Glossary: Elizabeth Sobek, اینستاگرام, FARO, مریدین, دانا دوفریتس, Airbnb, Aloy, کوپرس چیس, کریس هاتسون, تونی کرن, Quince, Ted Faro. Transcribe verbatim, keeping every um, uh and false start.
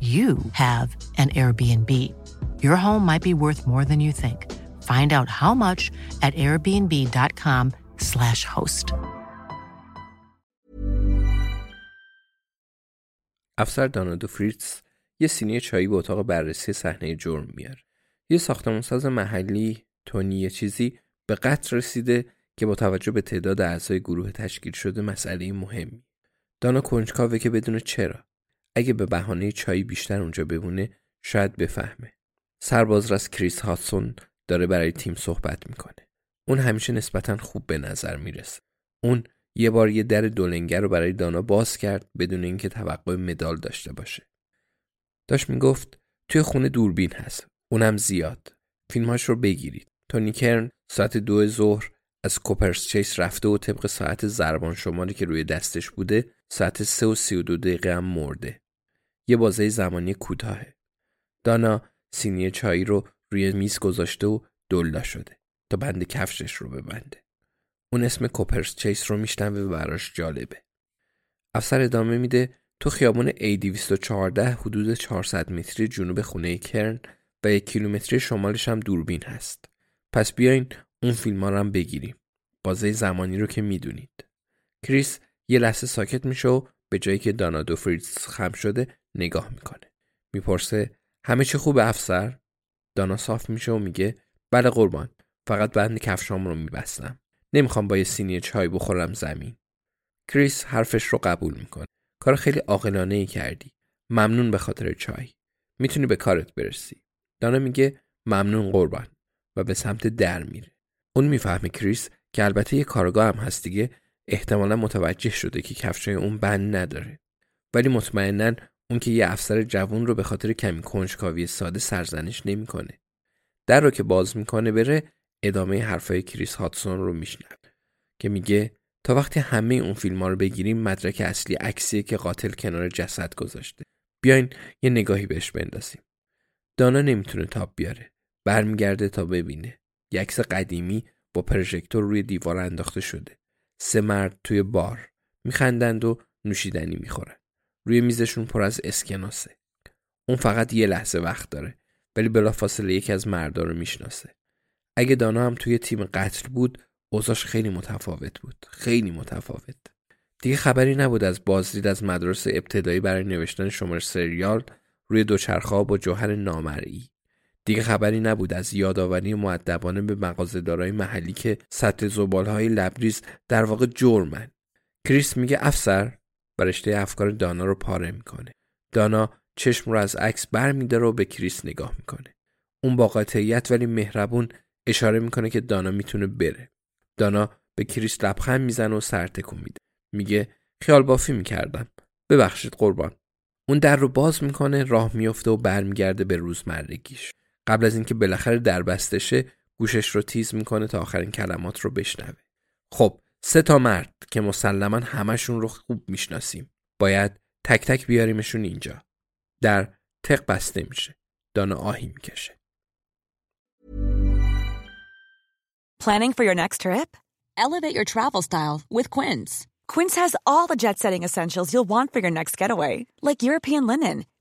you have an Airbnb. Your home might be worth more than you think. Find out how much at airbnb dot com slash host. افسر دانا دوفریتس یه سینی چایی به اتاق بررسی صحنه جرم میاره. یه ساختمانساز محلی تونی یه چیزی به قتل رسیده که با توجه به تعداد اعضای گروه تشکیل شده مسئله مهمی. دانا کنجکاوه که بدونه چرا. اگه به بهانه چای بیشتر اونجا بمونه شاید بفهمه. سرباز راست کریس هاتسون داره برای تیم صحبت میکنه. اون همیشه نسبتاً خوب به نظر میرسه. اون یه بار یه در دولنگر رو برای دانا باز کرد بدون اینکه توقع مدال داشته باشه. داشت میگفت توی خونه دوربین هست. اونم زیاد. فیلمهاش رو بگیرید. تونی کرن ساعت دو ظهر از کوپرس چیس رفته و طبق ساعت ضربان شماری که روی دستش بوده ساعت سه و سی و دو دقیقه هم مرده. یه بازه زمانی کوتاهه. دانا سینی چایی رو روی میز گذاشته و دلدا شده تا بند کفشش رو ببنده. اون اسم کوپرس چیس رو میشنوه و براش جالبه. افسر ادامه میده تو خیابون ای دویست و چهارده حدود چهارصد متری جنوب خونه کرن و یک کیلومتری شمالش هم دوربین هست. پس بیاین اون فیلم‌ها رو هم بگیریم. بازه زمانی رو که میدونید. کریس یه لحظه ساکت میشه و به جایی که دانا دوفریتس خم شده نگاه میکنه. میپرسه همه چی خوب افسر؟ دانا صاف میشه و میگه بله قربان، فقط بند کفشام رو میبستم. نمیخوام با یه سینی چای بخورم زمین. کریس حرفش رو قبول میکنه. کار خیلی عاقلانه‌ای کردی. ممنون به خاطر چای. میتونی به کارت برسی. دانا میگه ممنون قربان و به سمت در میره. اون میفهمه کریس که البته یه کارگاه هم هست دیگه، احتمالا متوجه شده که کفشای اون بند نداره. ولی مطمئناً اون که یه افسر جوان رو به خاطر کمی کنجکاوی ساده سرزنش نمی‌کنه. در رو که باز می‌کنه بره، ادامه حرفای کریس هاتسون رو میشنوه که میگه تا وقتی همه اون فیلم‌ها رو بگیریم مدرک اصلی عکسیه که قاتل کنار جسد گذاشته. بیاین یه نگاهی بهش بندازیم. دانا نمیتونه تاب بیاره. برمیگرده تا ببینه. یه عکس قدیمی با پروژکتور روی دیوار انداخته شده. سه مرد توی بار میخندند و نوشیدنی میخورن. روی میزشون پر از اسکناسه. اون فقط یه لحظه وقت داره ولی بلافاصله یکی از مردا رو میشناسه. اگه دانا هم توی تیم قتل بود اوضاعش خیلی متفاوت بود. خیلی متفاوت. دیگه خبری نبود از بازدید از مدارس ابتدایی برای نوشتن شماره سریال روی دوچرخه‌ها با جوهر نامرئی. دیگه خبری نبود از یادآوری مؤدبانه به مغازه‌دارای محلی که سطل زباله‌های لبریز در واقع جرمن. کریس میگه افسر، برشته افکار دانا رو پاره میکنه. دانا چشم رو از عکس برمی‌داره و به کریس نگاه میکنه. اون با قاطعیت ولی مهربون اشاره میکنه که دانا میتونه بره. دانا به کریس لبخند میزنه و سر تکون میده. میگه خیال بافی میکردم. ببخشید قربان. اون در رو باز میکنه، راه میفته و برمیگرده به روزمرگیش. قبل از اینکه بالاخره در بسته شه گوشش رو تیز میکنه تا آخرین کلمات رو بشنوه. خب سه تا مرد که مسلماً همشون رو خوب میشناسیم. باید تک تک بیاریمشون اینجا. در تق بسته میشه. دانا آهی میکشه. Planning for your next trip? Elevate your travel style with Quince. Quince has all the jet-setting essentials you'll want for your next getaway, like European linen,